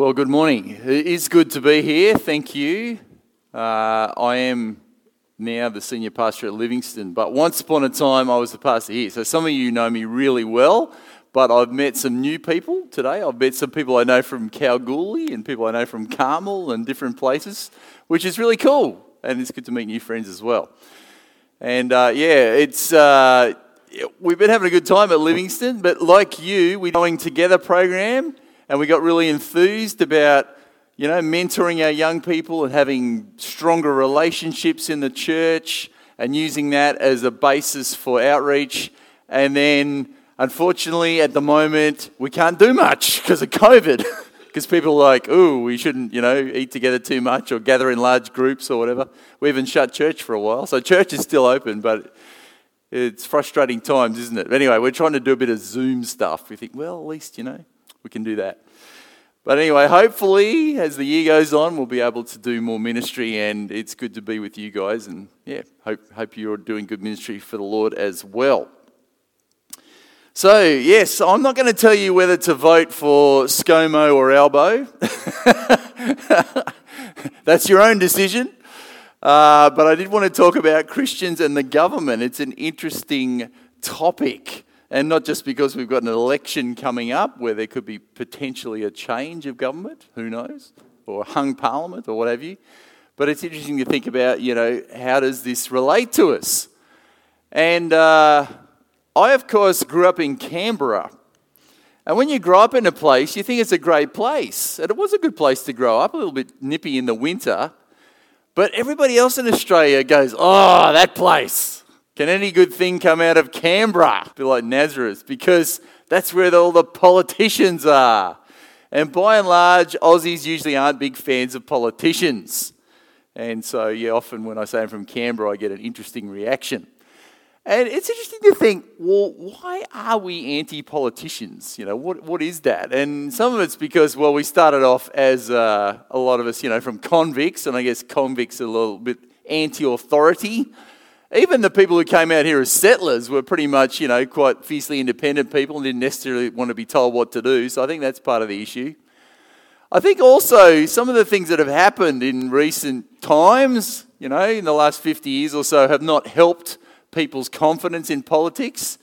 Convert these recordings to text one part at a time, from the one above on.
Well, good morning. It is good to be here. Thank you. I am now the senior pastor at Livingston, but once upon a time I was the pastor here. So some of you know me really well, but I've met some new people today. I've met some people I know from Kalgoorlie and people I know from Carmel and different places, which is really cool. And it's good to meet new friends as well. And we've been having a good time at Livingston, but like you, we're going together program. And we got really enthused about, mentoring our young people and having stronger relationships in the church and using that as a basis for outreach. And then, unfortunately, at the moment, we can't do much because of COVID. Because people are like, ooh, we shouldn't, eat together too much or gather in large groups or whatever. We haven't shut church for a while. So church is still open, but it's frustrating times, isn't it? Anyway, we're trying to do a bit of Zoom stuff. We think, well, at least, we can do that. But anyway, hopefully, as the year goes on, we'll be able to do more ministry, and it's good to be with you guys, and hope you're doing good ministry for the Lord as well. So, yes, I'm not going to tell you whether to vote for ScoMo or Albo. That's your own decision. But I did want to talk about Christians and the government. It's an interesting topic. And not just because we've got an election coming up where there could be potentially a change of government, who knows, or a hung parliament or what have you. But it's interesting to think about, how does this relate to us? And I, of course, grew up in Canberra. And when you grow up in a place, you think it's a great place. And it was a good place to grow up, a little bit nippy in the winter. But everybody else in Australia goes, oh, that place. Can any good thing come out of Canberra? A bit like Nazareth, because that's where all the politicians are. And by and large, Aussies usually aren't big fans of politicians. And so, often when I say I'm from Canberra, I get an interesting reaction. And it's interesting to think, well, why are we anti-politicians? What is that? And some of it's because, we started off as a lot of us, from convicts, and I guess convicts are a little bit anti-authority. Even the people who came out here as settlers were pretty much, quite fiercely independent people and didn't necessarily want to be told what to do. So I think that's part of the issue. I think also some of the things that have happened in recent times, in the last 50 years or so, have not helped people's confidence in politics.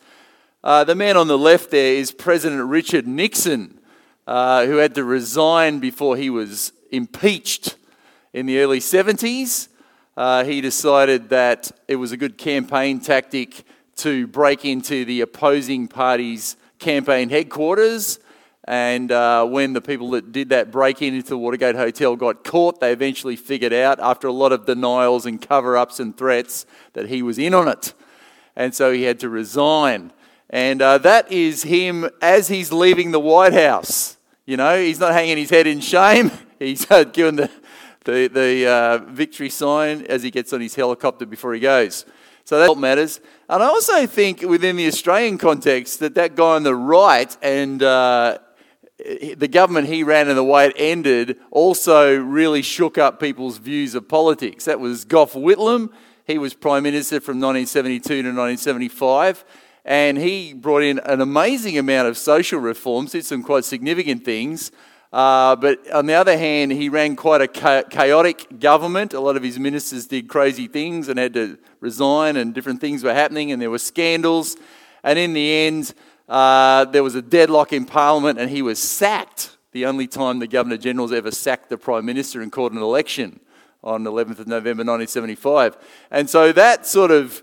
The man on the left there is President Richard Nixon, who had to resign before he was impeached in the early 70s. He decided that it was a good campaign tactic to break into the opposing party's campaign headquarters. And when the people that did that break into the Watergate Hotel got caught, they eventually figured out, after a lot of denials and cover-ups and threats, that he was in on it. And so he had to resign. And that is him as he's leaving the White House. He's not hanging his head in shame. He's given the victory sign as he gets on his helicopter before he goes. So that matters. And I also think within the Australian context that guy on the right and the government he ran and the way it ended also really shook up people's views of politics. That was Gough Whitlam. He was Prime Minister from 1972 to 1975. And he brought in an amazing amount of social reforms, did some quite significant things. But on the other hand, he ran quite a chaotic government. A lot of his ministers did crazy things and had to resign, and different things were happening, and there were scandals. And in the end, there was a deadlock in Parliament, and he was sacked. The only time the Governor-General's ever sacked the Prime Minister and called an election on 11th of November 1975. And so that sort of,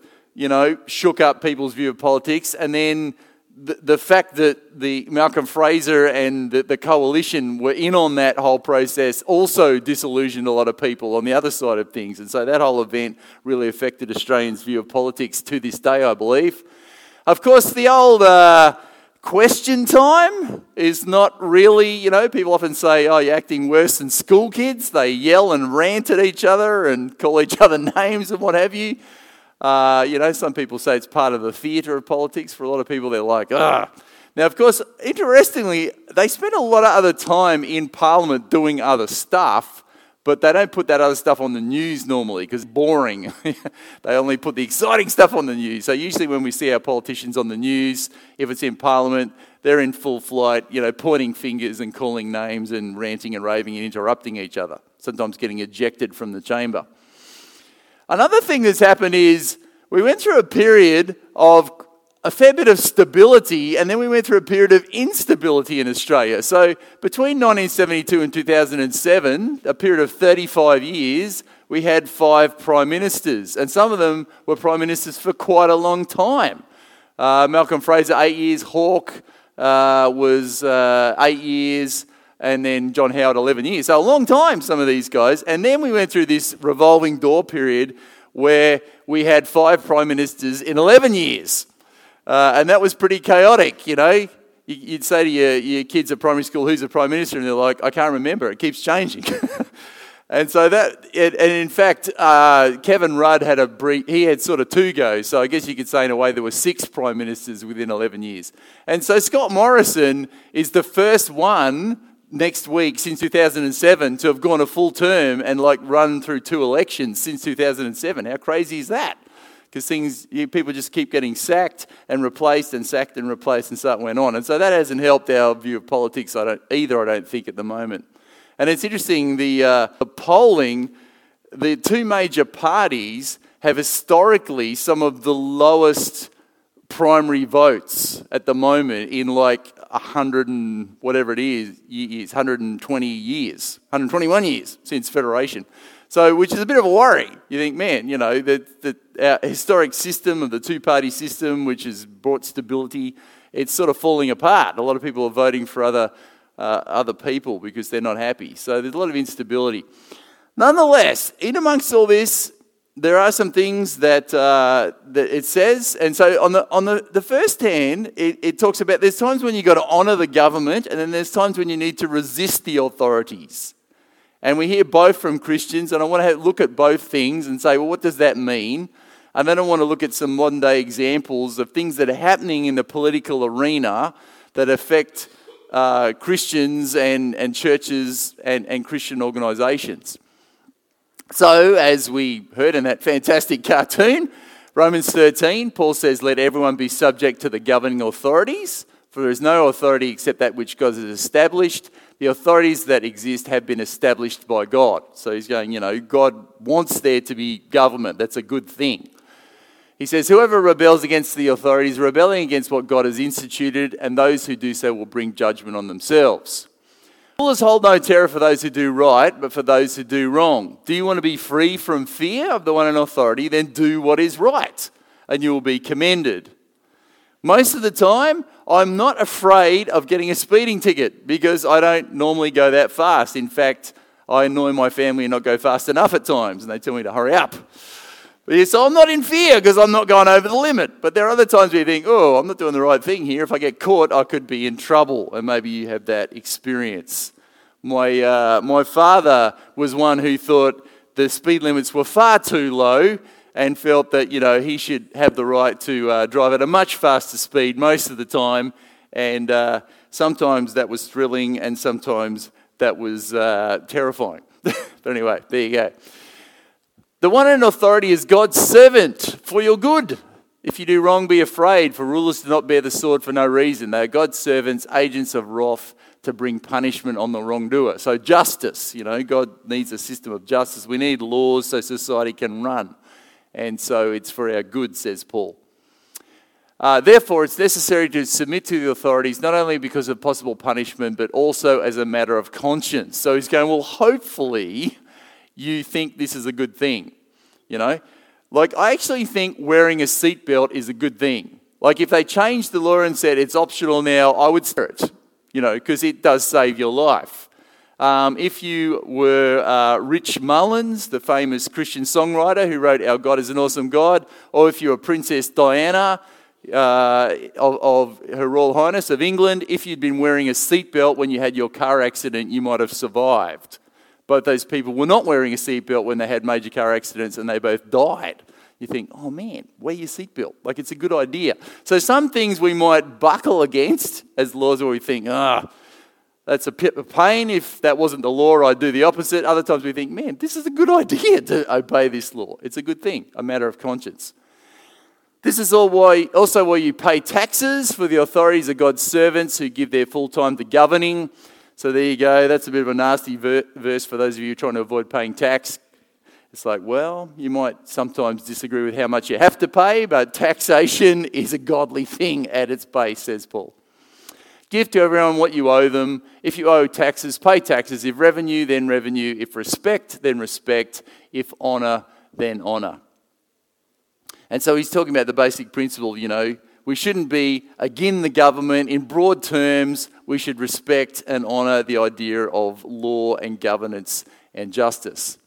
shook up people's view of politics. And then the fact that the Malcolm Fraser and the coalition were in on that whole process also disillusioned a lot of people on the other side of things. And so that whole event really affected Australians' view of politics to this day, I believe. Of course, the old question time is not really, people often say, oh, you're acting worse than school kids. They yell and rant at each other and call each other names and what have you. Some people say it's part of the theatre of politics. For a lot of people, they're like, ah. Now, of course, interestingly, they spend a lot of other time in Parliament doing other stuff, but they don't put that other stuff on the news normally because it's boring. They only put the exciting stuff on the news. So usually when we see our politicians on the news, if it's in Parliament, they're in full flight, you know, pointing fingers and calling names and ranting and raving and interrupting each other, sometimes getting ejected from the chamber. Another thing that's happened is we went through a period of a fair bit of stability, and then we went through a period of instability in Australia. So between 1972 and 2007, a period of 35 years, we had 5 prime ministers, and some of them were prime ministers for quite a long time. Malcolm Fraser, 8 years, Hawke was 8 years, and then John Howard, 11 years. So a long time, some of these guys. And then we went through this revolving door period where we had 5 prime ministers in 11 years. And that was pretty chaotic, you know. You'd say to your kids at primary school, who's the Prime Minister? And they're like, I can't remember. It keeps changing. And so in fact, Kevin Rudd had he had sort of 2 goes. So I guess you could say in a way there were 6 Prime Ministers within 11 years. And so Scott Morrison is the first one next week since 2007 to have gone a full term and like run through 2 elections since 2007. How crazy is that? Because people just keep getting sacked and replaced, and so it went on. And so that hasn't helped our view of politics I don't think, at the moment. And it's interesting, the polling, the 2 major parties have historically some of the lowest primary votes at the moment in like 100 and whatever it is, 120 years, 121 years since Federation. So, which is a bit of a worry. You think, man, you know, that our historic system of the 2-party system, which has brought stability, it's sort of falling apart. A lot of people are voting for other people because they're not happy. So there's a lot of instability. Nonetheless, in amongst all this, there are some things that it says. And so on the first hand, it talks about there's times when you've got to honour the government, and then there's times when you need to resist the authorities. And we hear both from Christians, and I want to look at both things and say, well, what does that mean? And then I want to look at some modern-day examples of things that are happening in the political arena that affect Christians and churches and Christian organisations. So, as we heard in that fantastic cartoon, Romans 13, Paul says, let everyone be subject to the governing authorities, for there is no authority except that which God has established. The authorities that exist have been established by God. So he's going, you know, God wants there to be government. That's a good thing. He says, whoever rebels against the authorities, rebelling against what God has instituted, and those who do so will bring judgment on themselves. Rulers hold no terror for those who do right, but for those who do wrong. Do you want to be free from fear of the one in authority? Then do what is right, and you will be commended. Most of the time, I'm not afraid of getting a speeding ticket because I don't normally go that fast. In fact, I annoy my family and not go fast enough at times, and they tell me to hurry up. But so I'm not in fear because I'm not going over the limit. But there are other times where you think, oh, I'm not doing the right thing here. If I get caught, I could be in trouble. And maybe you have that experience. My father was one who thought the speed limits were far too low, and felt that, you know, he should have the right to drive at a much faster speed most of the time. And sometimes that was thrilling, and sometimes that was terrifying. But anyway, there you go. The one in authority is God's servant for your good. If you do wrong, be afraid, for rulers do not bear the sword for no reason. They are God's servants, agents of wrath, to bring punishment on the wrongdoer. So justice, you know, God needs a system of justice. We need laws so society can run. And so it's for our good, says Paul. Therefore, it's necessary to submit to the authorities, not only because of possible punishment, but also as a matter of conscience. So he's going, well, hopefully you think this is a good thing. You know, like I actually think wearing a seatbelt is a good thing. Like if they changed the law and said it's optional now, I would say it, you know, because it does save your life. If you were Rich Mullins, the famous Christian songwriter who wrote Our God is an Awesome God, or if you were Princess Diana of Her Royal Highness of England, if you'd been wearing a seatbelt when you had your car accident, you might have survived. Both those people were not wearing a seatbelt when they had major car accidents, and they both died. You think, oh man, wear your seatbelt. Like, it's a good idea. So some things we might buckle against as laws where we think, that's a pit of pain. If that wasn't the law, I'd do the opposite. Other times we think, man, this is a good idea to obey this law. It's a good thing, a matter of conscience. This is also why you pay taxes for the authorities of God's servants who give their full time to governing. So there you go. That's a bit of a nasty verse for those of you trying to avoid paying tax. It's like, well, you might sometimes disagree with how much you have to pay, but taxation is a godly thing at its base, says Paul. Give to everyone what you owe them. If you owe taxes, pay taxes. If revenue, then revenue. If respect, then respect. If honour, then honour. And so he's talking about the basic principle, you know. We shouldn't be against the government. In broad terms, we should respect and honour the idea of law and governance and justice.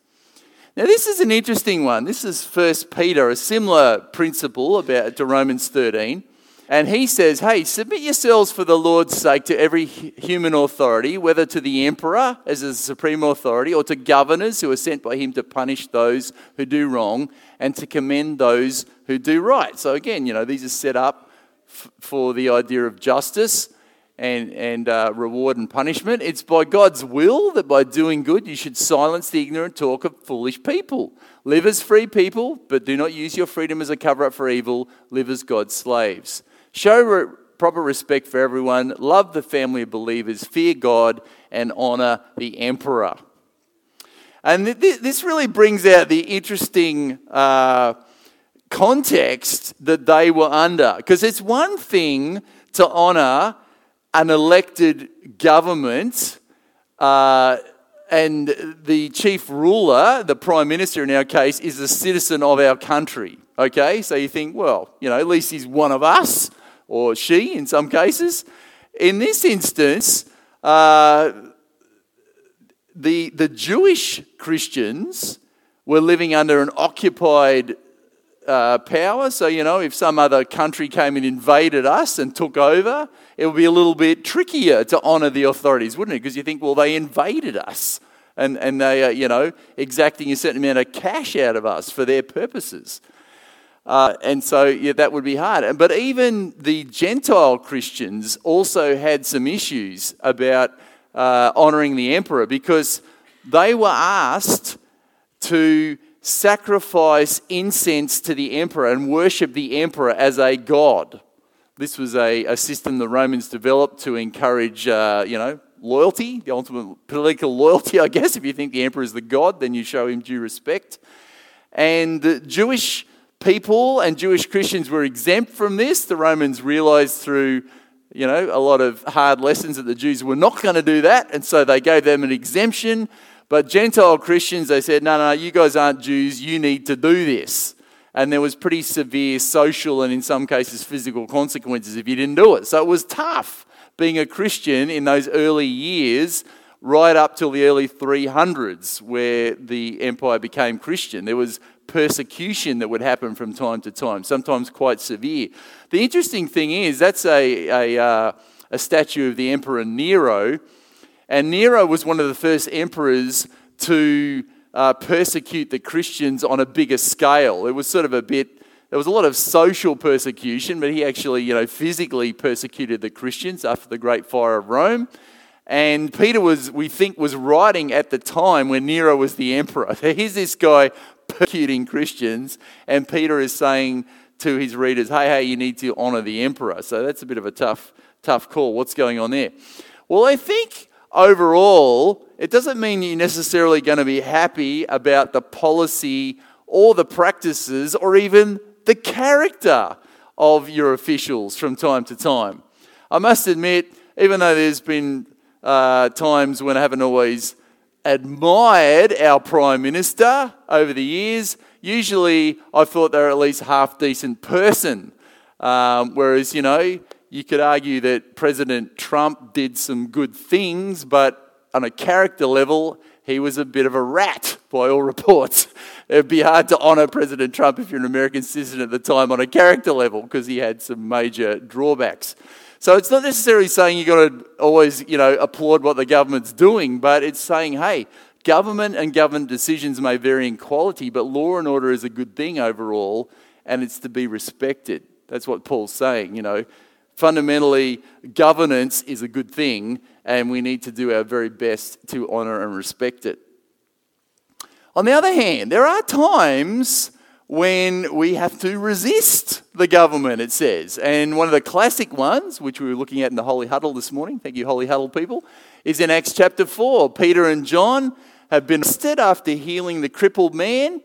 Now, this is an interesting one. This is First Peter, a similar principle to Romans 13. And he says, hey, submit yourselves for the Lord's sake to every human authority, whether to the emperor as a supreme authority or to governors who are sent by him to punish those who do wrong and to commend those who do right. So again, you know, these are set up for the idea of justice and reward and punishment. It's by God's will that by doing good you should silence the ignorant talk of foolish people. Live as free people, but do not use your freedom as a cover-up for evil. Live as God's slaves. Show proper respect for everyone, love the family of believers, fear God, and honour the emperor. And this really brings out the interesting context that they were under. Because it's one thing to honour an elected government and the chief ruler, the prime minister in our case, is a citizen of our country. Okay, so you think, well, you know, at least he's one of us, or she in some cases. In this instance, the Jewish Christians were living under an occupied power. So, you know, if some other country came and invaded us and took over, it would be a little bit trickier to honour the authorities, wouldn't it? Because you think, well, they invaded us and they are, you know, exacting a certain amount of cash out of us for their purposes. And so yeah, that would be hard. But even the Gentile Christians also had some issues about honouring the emperor because they were asked to sacrifice incense to the emperor and worship the emperor as a god. This was a system the Romans developed to encourage, you know, loyalty, the ultimate political loyalty, I guess. If you think the emperor is the god, then you show him due respect. And the Jewish people and Jewish Christians were exempt from this. The Romans realized through, you know, a lot of hard lessons that the Jews were not going to do that, and so they gave them an exemption. But Gentile Christians, they said, no, you guys aren't Jews, you need to do this. And there was pretty severe social and in some cases physical consequences if you didn't do it. So it was tough being a Christian in those early years, right up till the early 300s where the empire became Christian. There was persecution that would happen from time to time, sometimes quite severe. The interesting thing is that's a statue of the Emperor Nero, and Nero was one of the first emperors to persecute the Christians on a bigger scale. It was sort of a bit, there was a lot of social persecution, but he actually, you know, physically persecuted the Christians after the Great Fire of Rome. And Peter was writing at the time when Nero was the emperor. So here's this guy persecuting Christians, and Peter is saying to his readers, hey, you need to honour the emperor. So that's a bit of a tough call. What's going on there? Well, I think overall, it doesn't mean you're necessarily going to be happy about the policy or the practices or even the character of your officials from time to time. I must admit, even though there's been times when I haven't always admired our Prime Minister over the years, usually I thought they were at least half decent person. Whereas, you know, you could argue that President Trump did some good things, but on a character level, he was a bit of a rat by all reports. It'd be hard to honour President Trump if you're an American citizen at the time on a character level because he had some major drawbacks. So it's not necessarily saying you've got to always, you know, applaud what the government's doing, but it's saying, hey, government and government decisions may vary in quality, but law and order is a good thing overall, and it's to be respected. That's what Paul's saying, you know. Fundamentally, governance is a good thing, and we need to do our very best to honour and respect it. On the other hand, there are times when we have to resist the government, it says. And one of the classic ones, which we were looking at in the Holy Huddle this morning, thank you, Holy Huddle people, is in Acts chapter 4. Peter and John have been arrested after healing the crippled man.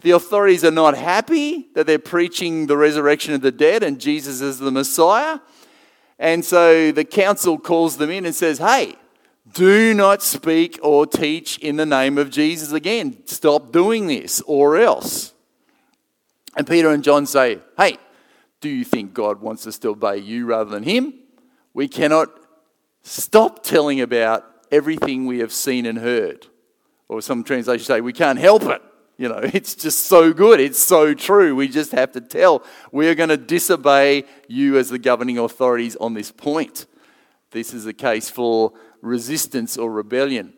The authorities are not happy that they're preaching the resurrection of the dead and Jesus is the Messiah. And so the council calls them in and says, hey, do not speak or teach in the name of Jesus again. Stop doing this or else. And Peter and John say, hey, do you think God wants us to obey you rather than him? We cannot stop telling about everything we have seen and heard. Or some translations say, we can't help it. You know, it's just so good. It's so true. We just have to tell. We are going to disobey you as the governing authorities on this point. This is a case for resistance or rebellion.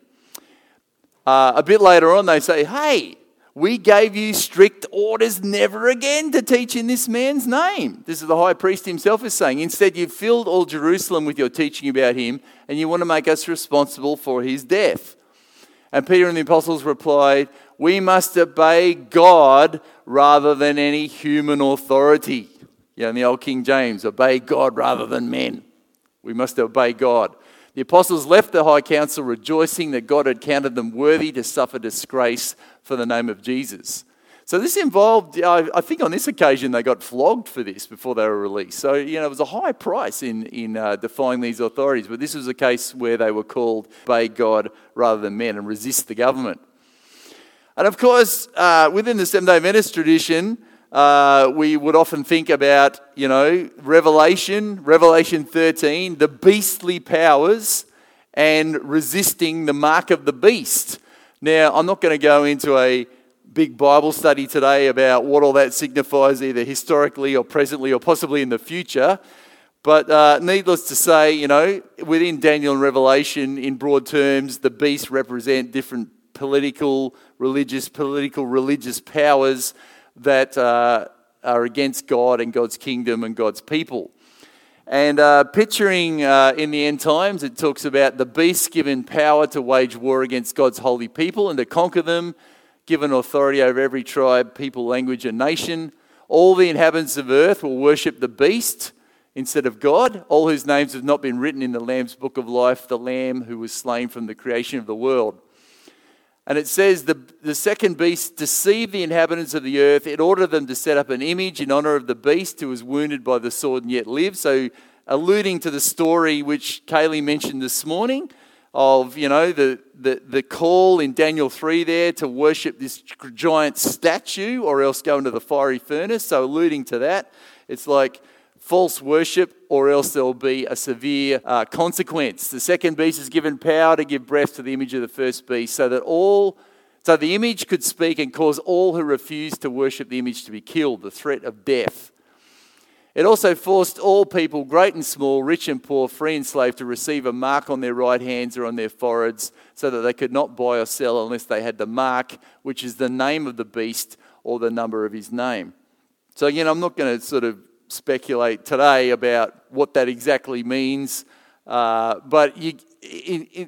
A bit later on, they say, hey, we gave you strict orders never again to teach in this man's name. This is the high priest himself is saying. Instead, you've filled all Jerusalem with your teaching about him, and you want to make us responsible for his death. And Peter and the apostles replied, we must obey God rather than any human authority. Yeah, in the old King James, obey God rather than men. We must obey God. The apostles left the high council rejoicing that God had counted them worthy to suffer disgrace for the name of Jesus. So this involved, I think on this occasion, they got flogged for this before they were released. So, you know, it was a high price in defying these authorities. But this was a case where they were called obey God rather than men and resist the government. And of course, within the Seventh-day Adventist tradition, we would often think about, you know, Revelation 13, the beastly powers and resisting the mark of the beast. Now, I'm not going to go into a big Bible study today about what all that signifies either historically or presently or possibly in the future. But needless to say, you know, within Daniel and Revelation, in broad terms, the beasts represent different religious powers that are against God and God's kingdom and God's people. And picturing in the end times, it talks about the beast given power to wage war against God's holy people and to conquer them, given authority over every tribe, people, language and nation. All the inhabitants of earth will worship the beast instead of God, all whose names have not been written in the Lamb's book of life, the Lamb who was slain from the creation of the world. And it says the second beast deceived the inhabitants of the earth. It ordered them to set up an image in honor of the beast who was wounded by the sword and yet lived. So alluding to the story which Kaylee mentioned this morning of, you know, the call in Daniel 3 there to worship this giant statue or else go into the fiery furnace. So alluding to that, it's like false worship or else there will be a severe consequence. The second beast is given power to give breath to the image of the first beast, so the image could speak and cause all who refused to worship the image to be killed, the threat of death. It also forced all people, great and small, rich and poor, free and slave, to receive a mark on their right hands or on their foreheads so that they could not buy or sell unless they had the mark, which is the name of the beast or the number of his name. So again, I'm not going to sort of speculate today about what that exactly means, but you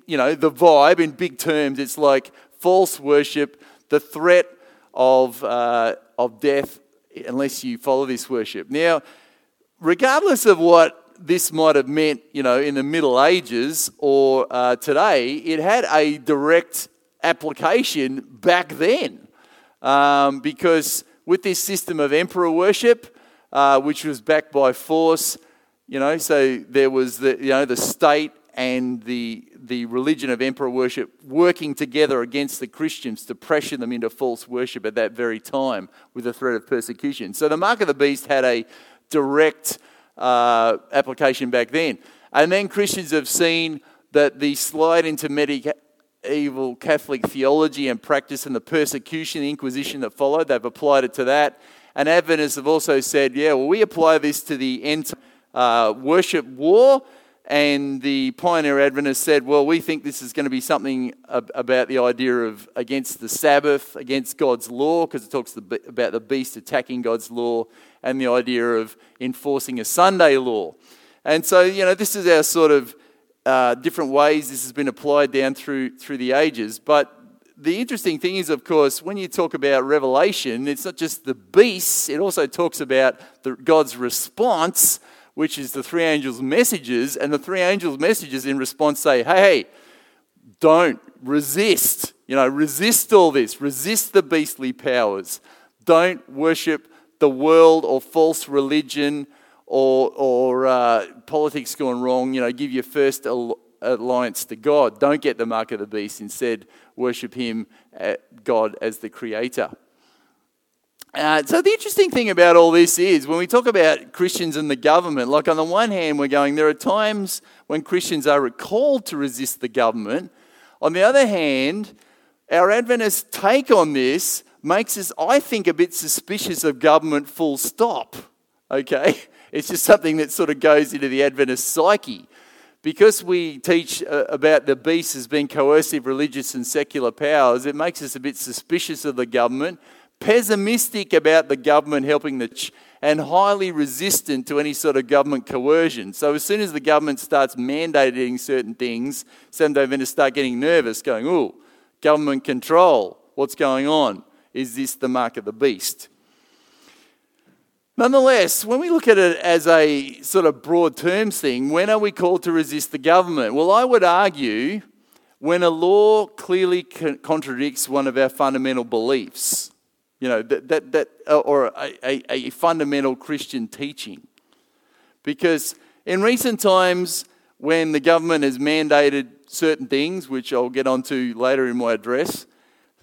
know the vibe in big terms. It's like false worship, the threat of death unless you follow this worship. Now, regardless of what this might have meant, you know, in the Middle Ages or today, it had a direct application back then, because with this system of emperor worship, which was backed by force, you know. So there was the state and the religion of emperor worship working together against the Christians to pressure them into false worship at that very time with the threat of persecution. So the mark of the beast had a direct application back then. And then Christians have seen that the slide into medieval Catholic theology and practice and the persecution, the Inquisition that followed, they've applied it to that. And Adventists have also said, yeah, well, we apply this to the end worship war. And the Pioneer Adventists said, well, we think this is going to be something about the idea of against the Sabbath, against God's law, because it talks about the beast attacking God's law and the idea of enforcing a Sunday law. And so, you know, this is our sort of different ways this has been applied down through the ages. But the interesting thing is, of course, when you talk about Revelation, it's not just the beasts, it also talks about God's response, which is the three angels' messages, and the three angels' messages in response say, hey, don't resist, resist all this, resist the beastly powers. Don't worship the world or false religion or politics gone wrong, give your first allegiance to God. Don't get the mark of the beast. Instead, worship him, God, as the creator. So the interesting thing about all this is, when we talk about Christians and the government, like on the one hand we're going, there are times when Christians are called to resist the government. On the other hand, our Adventist take on this makes us, I think, a bit suspicious of government full stop. Okay? It's just something that sort of goes into the Adventist psyche. Because we teach about the beast as being coercive, religious and secular powers, it makes us a bit suspicious of the government, pessimistic about the government helping the church, and highly resistant to any sort of government coercion. So as soon as the government starts mandating certain things, Seventh-day Adventists start getting nervous, going, ooh, government control, what's going on? Is this the mark of the beast? Nonetheless, when we look at it as a sort of broad terms thing, when are we called to resist the government? Well, I would argue when a law clearly contradicts one of our fundamental beliefs, or a fundamental Christian teaching. Because in recent times, when the government has mandated certain things, which I'll get onto later in my address,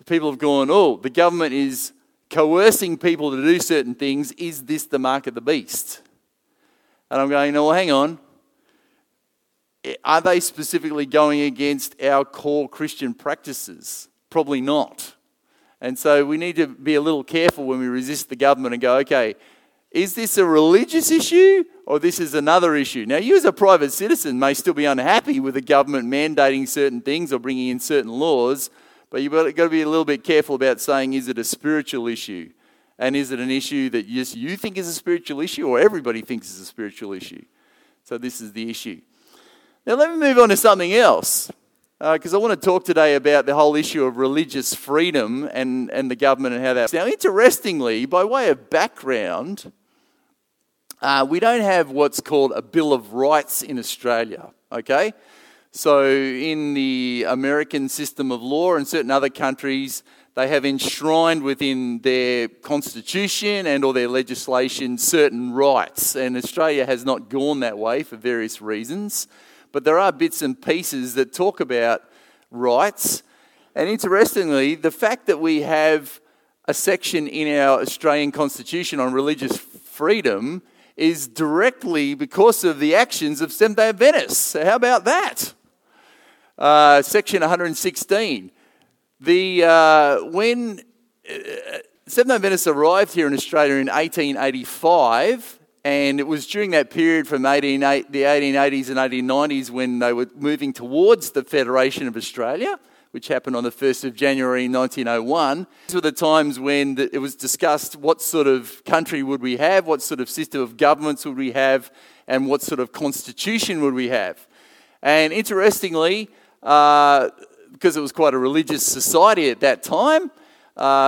people have gone, oh, the government is coercing people to do certain things, is this the mark of the beast? And I'm going, well, hang on. Are they specifically going against our core Christian practices? Probably not. And so we need to be a little careful when we resist the government and go, okay, is this a religious issue or this is another issue? Now, you as a private citizen may still be unhappy with the government mandating certain things or bringing in certain laws, but you've got to be a little bit careful about saying, is it a spiritual issue? And is it an issue that just you think is a spiritual issue or everybody thinks is a spiritual issue? So this is the issue. Now let me move on to something else, because I want to talk today about the whole issue of religious freedom and the government and how that... Now, interestingly, by way of background, we don't have what's called a Bill of Rights in Australia, okay? So in the American system of law and certain other countries, they have enshrined within their constitution and or their legislation certain rights. And Australia has not gone that way for various reasons. But there are bits and pieces that talk about rights. And interestingly, the fact that we have a section in our Australian constitution on religious freedom is directly because of the actions of Seventh-day Adventists. So how about that? Section 116. When Seventh-day Adventists arrived here in Australia in 1885, and it was during that period from the 1880s and 1890s when they were moving towards the Federation of Australia, which happened on the 1st of January 1901. These were the times when it was discussed what sort of country would we have, what sort of system of governments would we have, and what sort of constitution would we have. And interestingly, because it was quite a religious society at that time,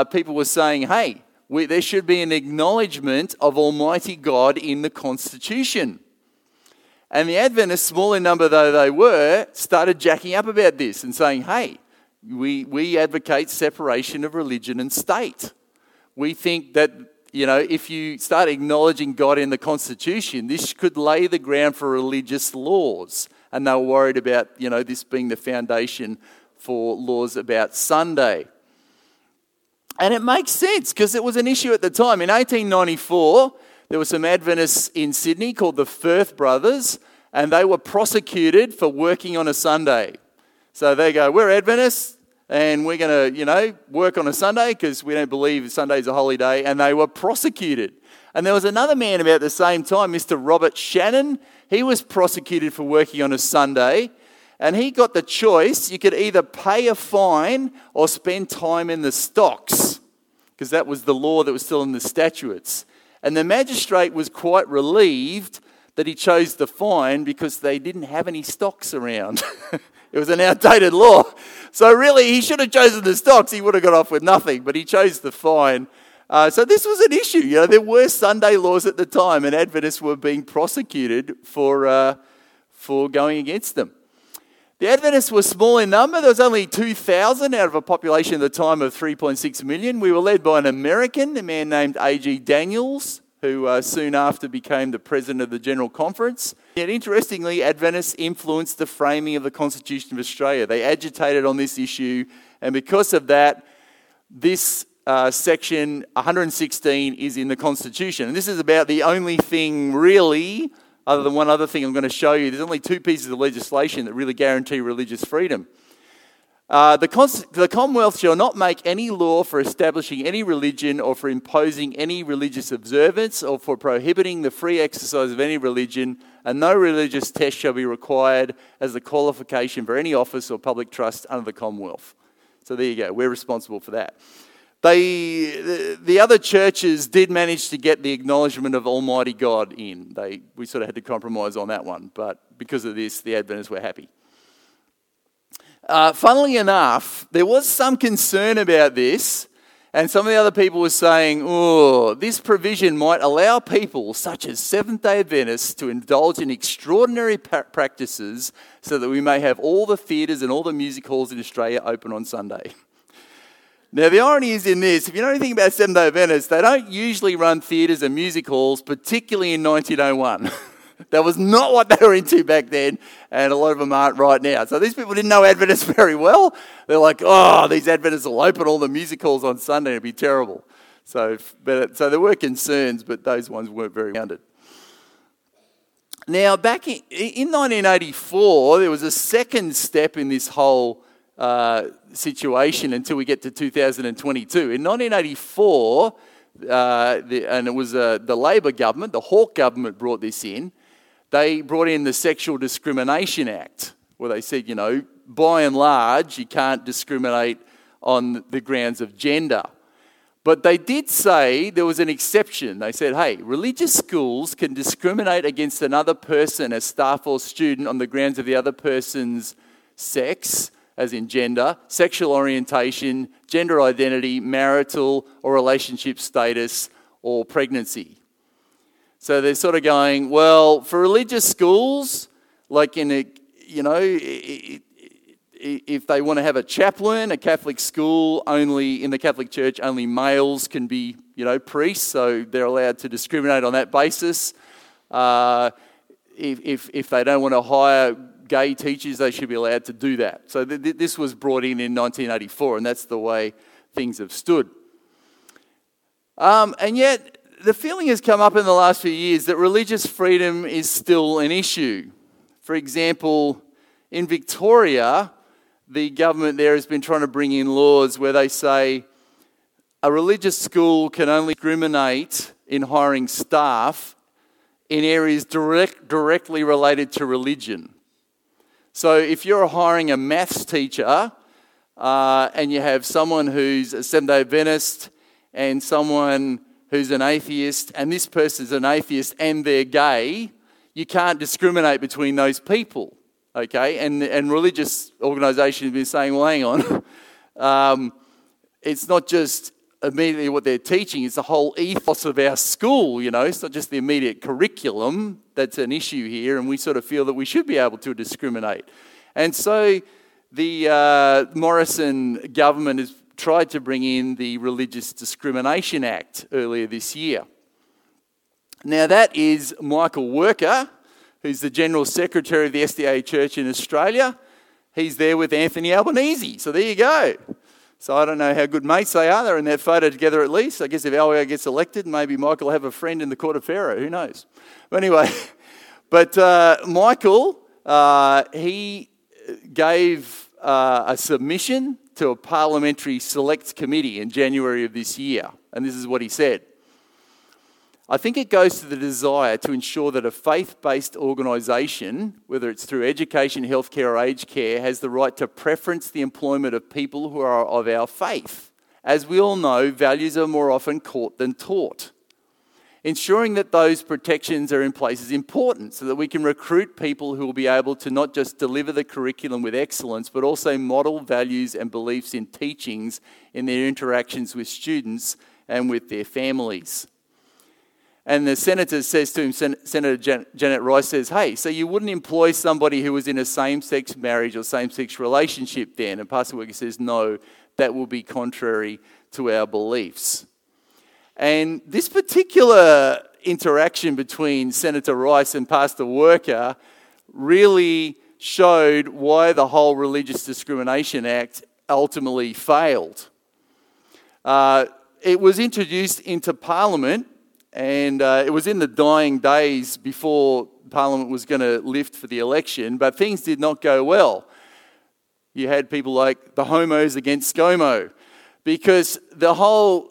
people were saying, hey, there should be an acknowledgement of Almighty God in the constitution. And the Adventists, small in number though they were, started jacking up about this and saying, hey, we advocate separation of religion and state. We think that, if you start acknowledging God in the Constitution, this could lay the ground for religious laws. And they were worried about, this being the foundation for laws about Sunday. And it makes sense because it was an issue at the time. In 1894, there were some Adventists in Sydney called the Firth Brothers, and they were prosecuted for working on a Sunday. So they go, we're Adventists, and we're going to, work on a Sunday because we don't believe Sunday's a holy day, and they were prosecuted. And there was another man about the same time, Mr. Robert Shannon. He was prosecuted for working on a Sunday, and he got the choice. You could either pay a fine or spend time in the stocks, because that was the law that was still in the statutes. And the magistrate was quite relieved that he chose the fine because they didn't have any stocks around It was an outdated law. So really, he should have chosen the stocks. He would have got off with nothing, but he chose the fine. So this was an issue. You know, there were Sunday laws at the time, and Adventists were being prosecuted for going against them. The Adventists were small in number. There was only 2,000 out of a population at the time of 3.6 million. We were led by an American, a man named A.G. Daniels, who soon after became the president of the General Conference. Yet interestingly, Adventists influenced the framing of the Constitution of Australia. They agitated on this issue, and because of that, this section 116 is in the Constitution. And this is about the only thing really, other than one other thing I'm going to show you, there's only two pieces of legislation that really guarantee religious freedom. The Commonwealth shall not make any law for establishing any religion or for imposing any religious observance or for prohibiting the free exercise of any religion, and no religious test shall be required as the qualification for any office or public trust under the Commonwealth. So there you go, we're responsible for that. The other churches did manage to get the acknowledgement of Almighty God in. We sort of had to compromise on that one, but because of this, the Adventists were happy. Funnily enough, there was some concern about this, and some of the other people were saying, oh, this provision might allow people such as Seventh-day Adventists to indulge in extraordinary practices so that we may have all the theatres and all the music halls in Australia open on Sunday. Now, the irony is in this, if you know anything about Seventh-day Adventists, they don't usually run theatres and music halls, particularly in 1901. That was not what they were into back then, and a lot of them aren't right now. So these people didn't know Adventists very well. They're like, oh, these Adventists will open all the music halls on Sunday. It'd be terrible. So there were concerns, but those ones weren't very grounded. Now, back in 1984, there was a second step in this whole situation until we get to 2022. In 1984, it was the Labor government, the Hawke government brought this in. They brought in the Sexual Discrimination Act, where they said, you know, by and large, you can't discriminate on the grounds of gender. But they did say there was an exception. They said, hey, religious schools can discriminate against another person, a staff or student, on the grounds of the other person's sex, as in gender, sexual orientation, gender identity, marital or relationship status, or pregnancy. So they're sort of going, well, for religious schools, like in a, you know, if they want to have a chaplain, a Catholic school, only in the Catholic Church, only males can be, you know, priests, so they're allowed to discriminate on that basis. If they don't want to hire gay teachers, they should be allowed to do that. So this was brought in 1984, and that's the way things have stood. And yet, the feeling has come up in the last few years that religious freedom is still an issue. For example, in Victoria, the government there has been trying to bring in laws where they say a religious school can only discriminate in hiring staff in areas directly related to religion. So if you're hiring a maths teacher and you have someone who's a Seventh-day Adventist and someone who's an atheist, and this person's an atheist and they're gay, you can't discriminate between those people, okay? And religious organisations have been saying, well, hang on, it's not just immediately what they're teaching, it's the whole ethos of our school, you know? It's not just the immediate curriculum that's an issue here, and we sort of feel that we should be able to discriminate. And so the Morrison government is tried to bring in the Religious Discrimination Act earlier this year. Now that is Michael Worker, who's the General Secretary of the SDA Church in Australia. He's there with Anthony Albanese, so there you go. So I don't know how good mates they are, they're in that photo together at least. I guess if Albo gets elected, maybe Michael will have a friend in the court of Pharaoh, who knows. But anyway, Michael, he gave a submission to a parliamentary select committee in January of this year. And this is what he said. I think it goes to the desire to ensure that a faith-based organisation, whether it's through education, healthcare or aged care, has the right to preference the employment of people who are of our faith. As we all know, values are more often caught than taught. Ensuring that those protections are in place is important so that we can recruit people who will be able to not just deliver the curriculum with excellence, but also model values and beliefs in teachings in their interactions with students and with their families. And the senator says to him, Senator Janet Rice says, hey, so you wouldn't employ somebody who was in a same-sex marriage or same-sex relationship then? And Pastor Worker says, no, that will be contrary to our beliefs. And this particular interaction between Senator Rice and Pastor Worker really showed why the whole Religious Discrimination Act ultimately failed. It was introduced into Parliament, and it was in the dying days before Parliament was going to lift for the election, but things did not go well. You had people like the homos against ScoMo, because the whole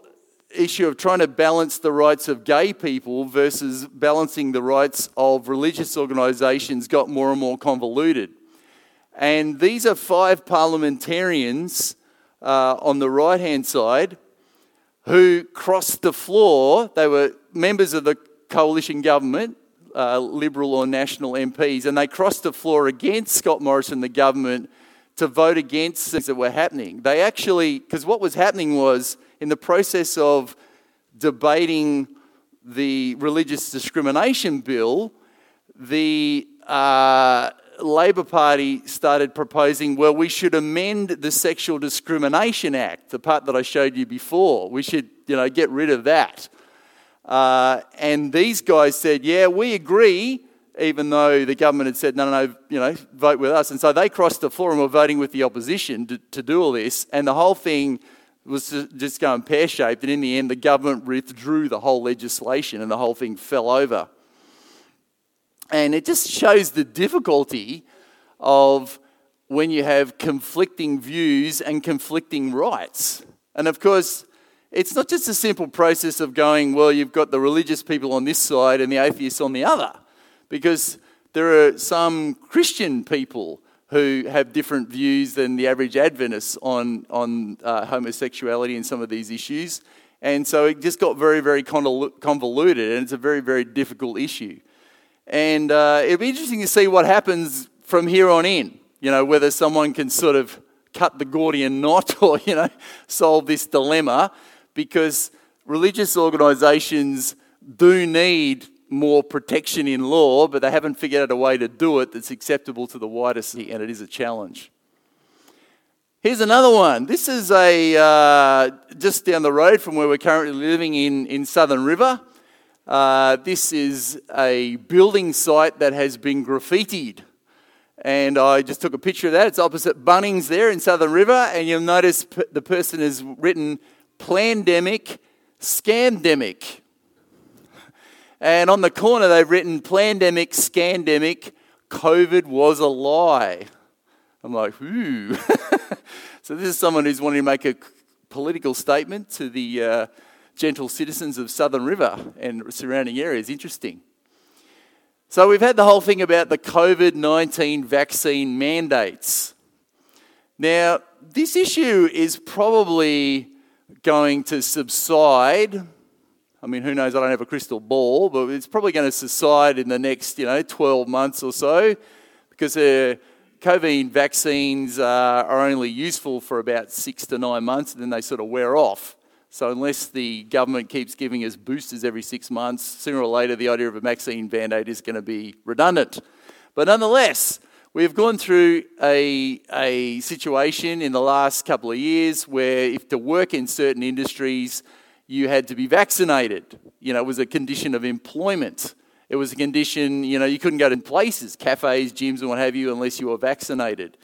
issue of trying to balance the rights of gay people versus balancing the rights of religious organisations got more and more convoluted. And these are five parliamentarians on the right-hand side who crossed the floor. They were members of the coalition government, Liberal or National MPs, and they crossed the floor against Scott Morrison, the government, to vote against things that were happening. They actually, because what was happening was, in the process of debating the religious discrimination bill, the Labor Party started proposing, well, we should amend the Sexual Discrimination Act, the part that I showed you before. We should, get rid of that. And these guys said, yeah, we agree, even though the government had said, no, vote with us. And so they crossed the floor and were voting with the opposition to do all this. And the whole thing was just going pear-shaped, and in the end the government withdrew the whole legislation and the whole thing fell over. And it just shows the difficulty of when you have conflicting views and conflicting rights. And of course, it's not just a simple process of going, well, you've got the religious people on this side and the atheists on the other, because there are some Christian people who have different views than the average Adventist on homosexuality and some of these issues. And so it just got very, very convoluted, and it's a very, very difficult issue. And it'll be interesting to see what happens from here on in, whether someone can sort of cut the Gordian knot or, solve this dilemma, because religious organisations do need more protection in law, but they haven't figured out a way to do it that's acceptable to the wider city, and it is a challenge. Here's another one. This is just down the road from where we're currently living in Southern River. This is a building site that has been graffitied, and I just took a picture of that. It's opposite Bunnings there in Southern River, and you'll notice the person has written "Plandemic, Scandemic." And on the corner, they've written, "Plandemic, Scandemic, COVID was a lie." I'm like, ooh. So this is someone who's wanting to make a political statement to the gentle citizens of Southern River and surrounding areas. Interesting. So we've had the whole thing about the COVID-19 vaccine mandates. Now, this issue is probably going to subside. I mean, who knows? I don't have a crystal ball, but it's probably going to subside in the next, 12 months or so, because COVID vaccines are only useful for about 6 to 9 months, and then they sort of wear off. So unless the government keeps giving us boosters every 6 months, sooner or later the idea of a vaccine mandate is going to be redundant. But nonetheless, we've gone through a situation in the last couple of years where if to work in certain industries, you had to be vaccinated. It was a condition of employment. It was a condition, you couldn't go to places, cafes, gyms and what have you, unless you were vaccinated.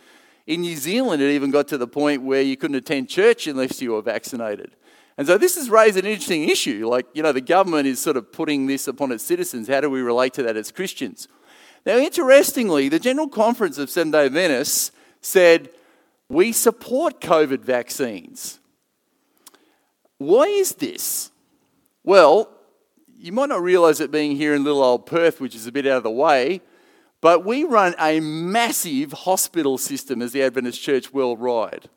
In New Zealand, it even got to the point where you couldn't attend church unless you were vaccinated. And so this has raised an interesting issue. The government is sort of putting this upon its citizens. How do we relate to that as Christians? Now, interestingly, the General Conference of Seventh-day Adventists said, we support COVID vaccines. Why is this? Well, you might not realise it being here in little old Perth, which is a bit out of the way, but we run a massive hospital system as the Adventist Church worldwide.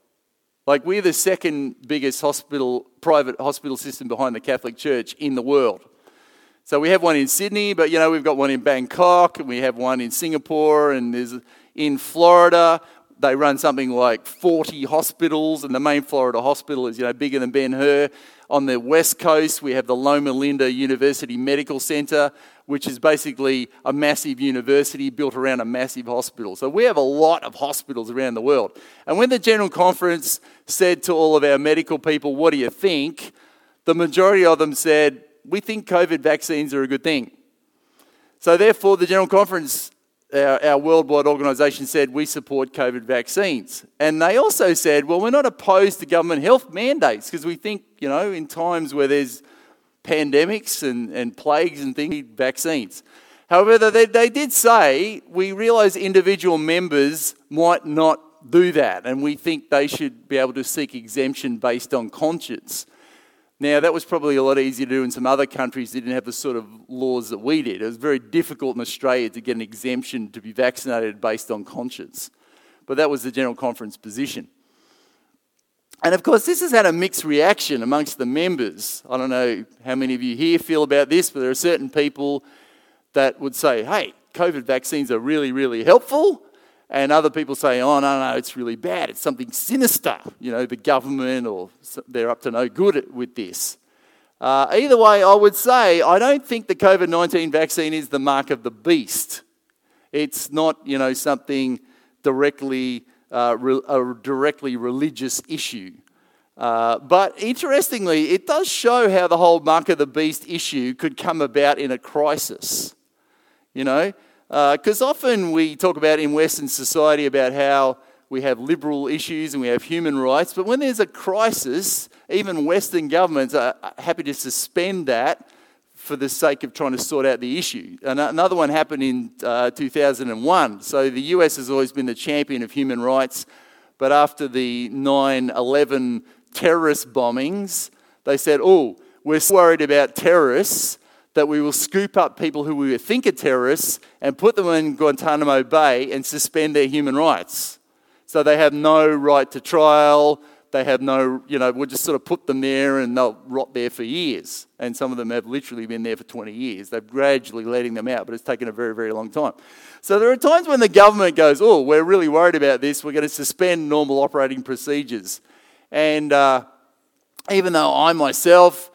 We're the second biggest private hospital system behind the Catholic Church in the world. So we have one in Sydney, but, you know, we've got one in Bangkok, and we have one in Singapore, and there's in Florida. They run something like 40 hospitals, and the main Florida hospital is, you know, bigger than Ben-Hur. On the west coast, we have the Loma Linda University Medical Center, which is basically a massive university built around a massive hospital. So we have a lot of hospitals around the world. And when the General Conference said to all of our medical people, what do you think? The majority of them said, we think COVID vaccines are a good thing. So therefore, the General Conference, our worldwide organisation, said, we support COVID vaccines. And they also said, well, we're not opposed to government health mandates, because we think, you know, in times where there's pandemics and plagues and things, vaccines. However, they did say, we realise individual members might not do that, and we think they should be able to seek exemption based on conscience. Now, that was probably a lot easier to do in some other countries that didn't have the sort of laws that we did. It was very difficult in Australia to get an exemption to be vaccinated based on conscience. But that was the General Conference position. And of course, this has had a mixed reaction amongst the members. I don't know how many of you here feel about this, but there are certain people that would say, hey, COVID vaccines are really, really helpful. And other people say, oh, no, it's really bad. It's something sinister. You know, the government, or they're up to no good with this. Either way, I would say, I don't think the COVID-19 vaccine is the mark of the beast. It's not, you know, something directly, a directly religious issue. But interestingly, it does show how the whole mark of the beast issue could come about in a crisis, you know. Because often we talk about in Western society about how we have liberal issues and we have human rights, but when there's a crisis, even Western governments are happy to suspend that for the sake of trying to sort out the issue. And another one happened in 2001. So the US has always been the champion of human rights, but after the 9/11 terrorist bombings, they said, oh, we're so worried about terrorists that we will scoop up people who we think are terrorists and put them in Guantanamo Bay and suspend their human rights. So they have no right to trial, they have no, you know, we'll just sort of put them there and they'll rot there for years. And some of them have literally been there for 20 years. They're gradually letting them out, but it's taken a very, very long time. So there are times when the government goes, oh, we're really worried about this, we're going to suspend normal operating procedures. And even though I myself,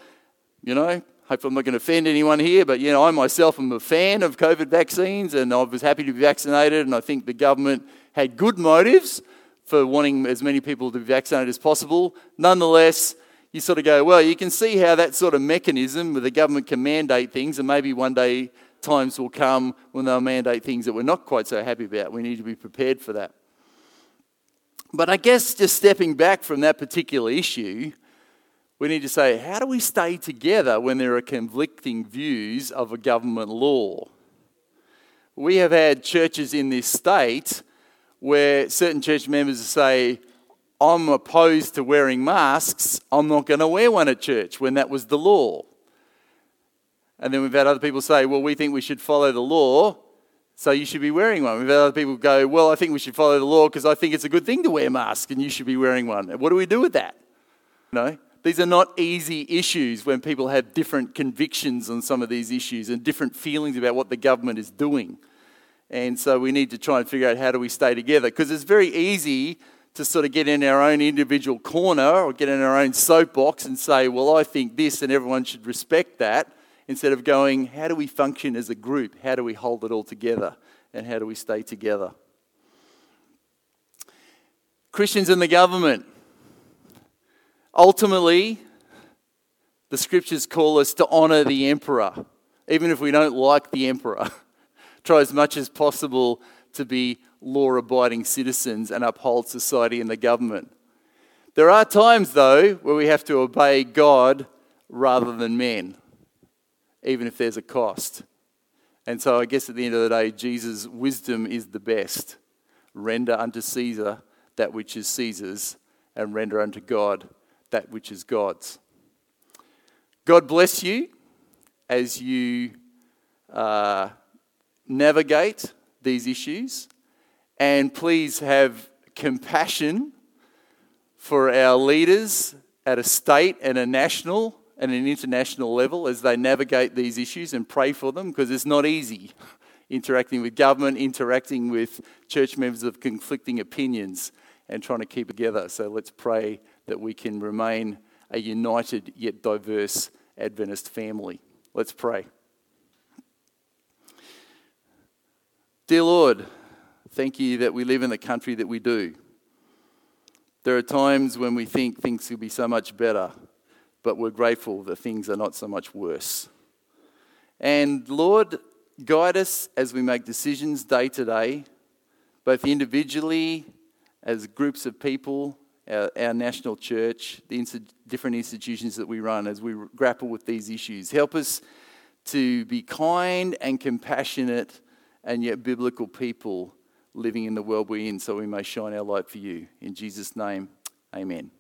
you know, hopefully I'm not going to offend anyone here, but, you know, I myself am a fan of COVID vaccines and I was happy to be vaccinated, and I think the government had good motives for wanting as many people to be vaccinated as possible. Nonetheless, you sort of go, well, you can see how that sort of mechanism where the government can mandate things, and maybe one day times will come when they'll mandate things that we're not quite so happy about. We need to be prepared for that. But I guess just stepping back from that particular issue, we need to say, how do we stay together when there are conflicting views of a government law? We have had churches in this state where certain church members say, I'm opposed to wearing masks, I'm not going to wear one at church, when that was the law. And then we've had other people say, well, we think we should follow the law, so you should be wearing one. We've had other people go, well, I think we should follow the law because I think it's a good thing to wear masks and you should be wearing one. What do we do with that? You know? These are not easy issues when people have different convictions on some of these issues and different feelings about what the government is doing. And so we need to try and figure out, how do we stay together? Because it's very easy to sort of get in our own individual corner or get in our own soapbox and say, well, I think this and everyone should respect that, instead of going, how do we function as a group? How do we hold it all together? And how do we stay together? Christians and the government. Ultimately, the scriptures call us to honour the emperor, even if we don't like the emperor. Try as much as possible to be law-abiding citizens and uphold society and the government. There are times, though, where we have to obey God rather than men, even if there's a cost. And so I guess at the end of the day, Jesus' wisdom is the best. Render unto Caesar that which is Caesar's, and render unto God that which is God's. God bless you as you navigate these issues, and please have compassion for our leaders at a state and a national at an international level as they navigate these issues, and pray for them, because it's not easy interacting with government, interacting with church members of conflicting opinions, and trying to keep it together. So let's pray that we can remain a united yet diverse Adventist family. Let's pray. Dear Lord, thank you that we live in the country that we do. There are times when we think things will be so much better, but we're grateful that things are not so much worse. And Lord, guide us as we make decisions day to day, both individually, as groups of people, our national church, the different institutions that we run, as we grapple with these issues. Help us to be kind and compassionate and yet biblical people living in the world we're in, so we may shine our light for you. In Jesus' name, amen.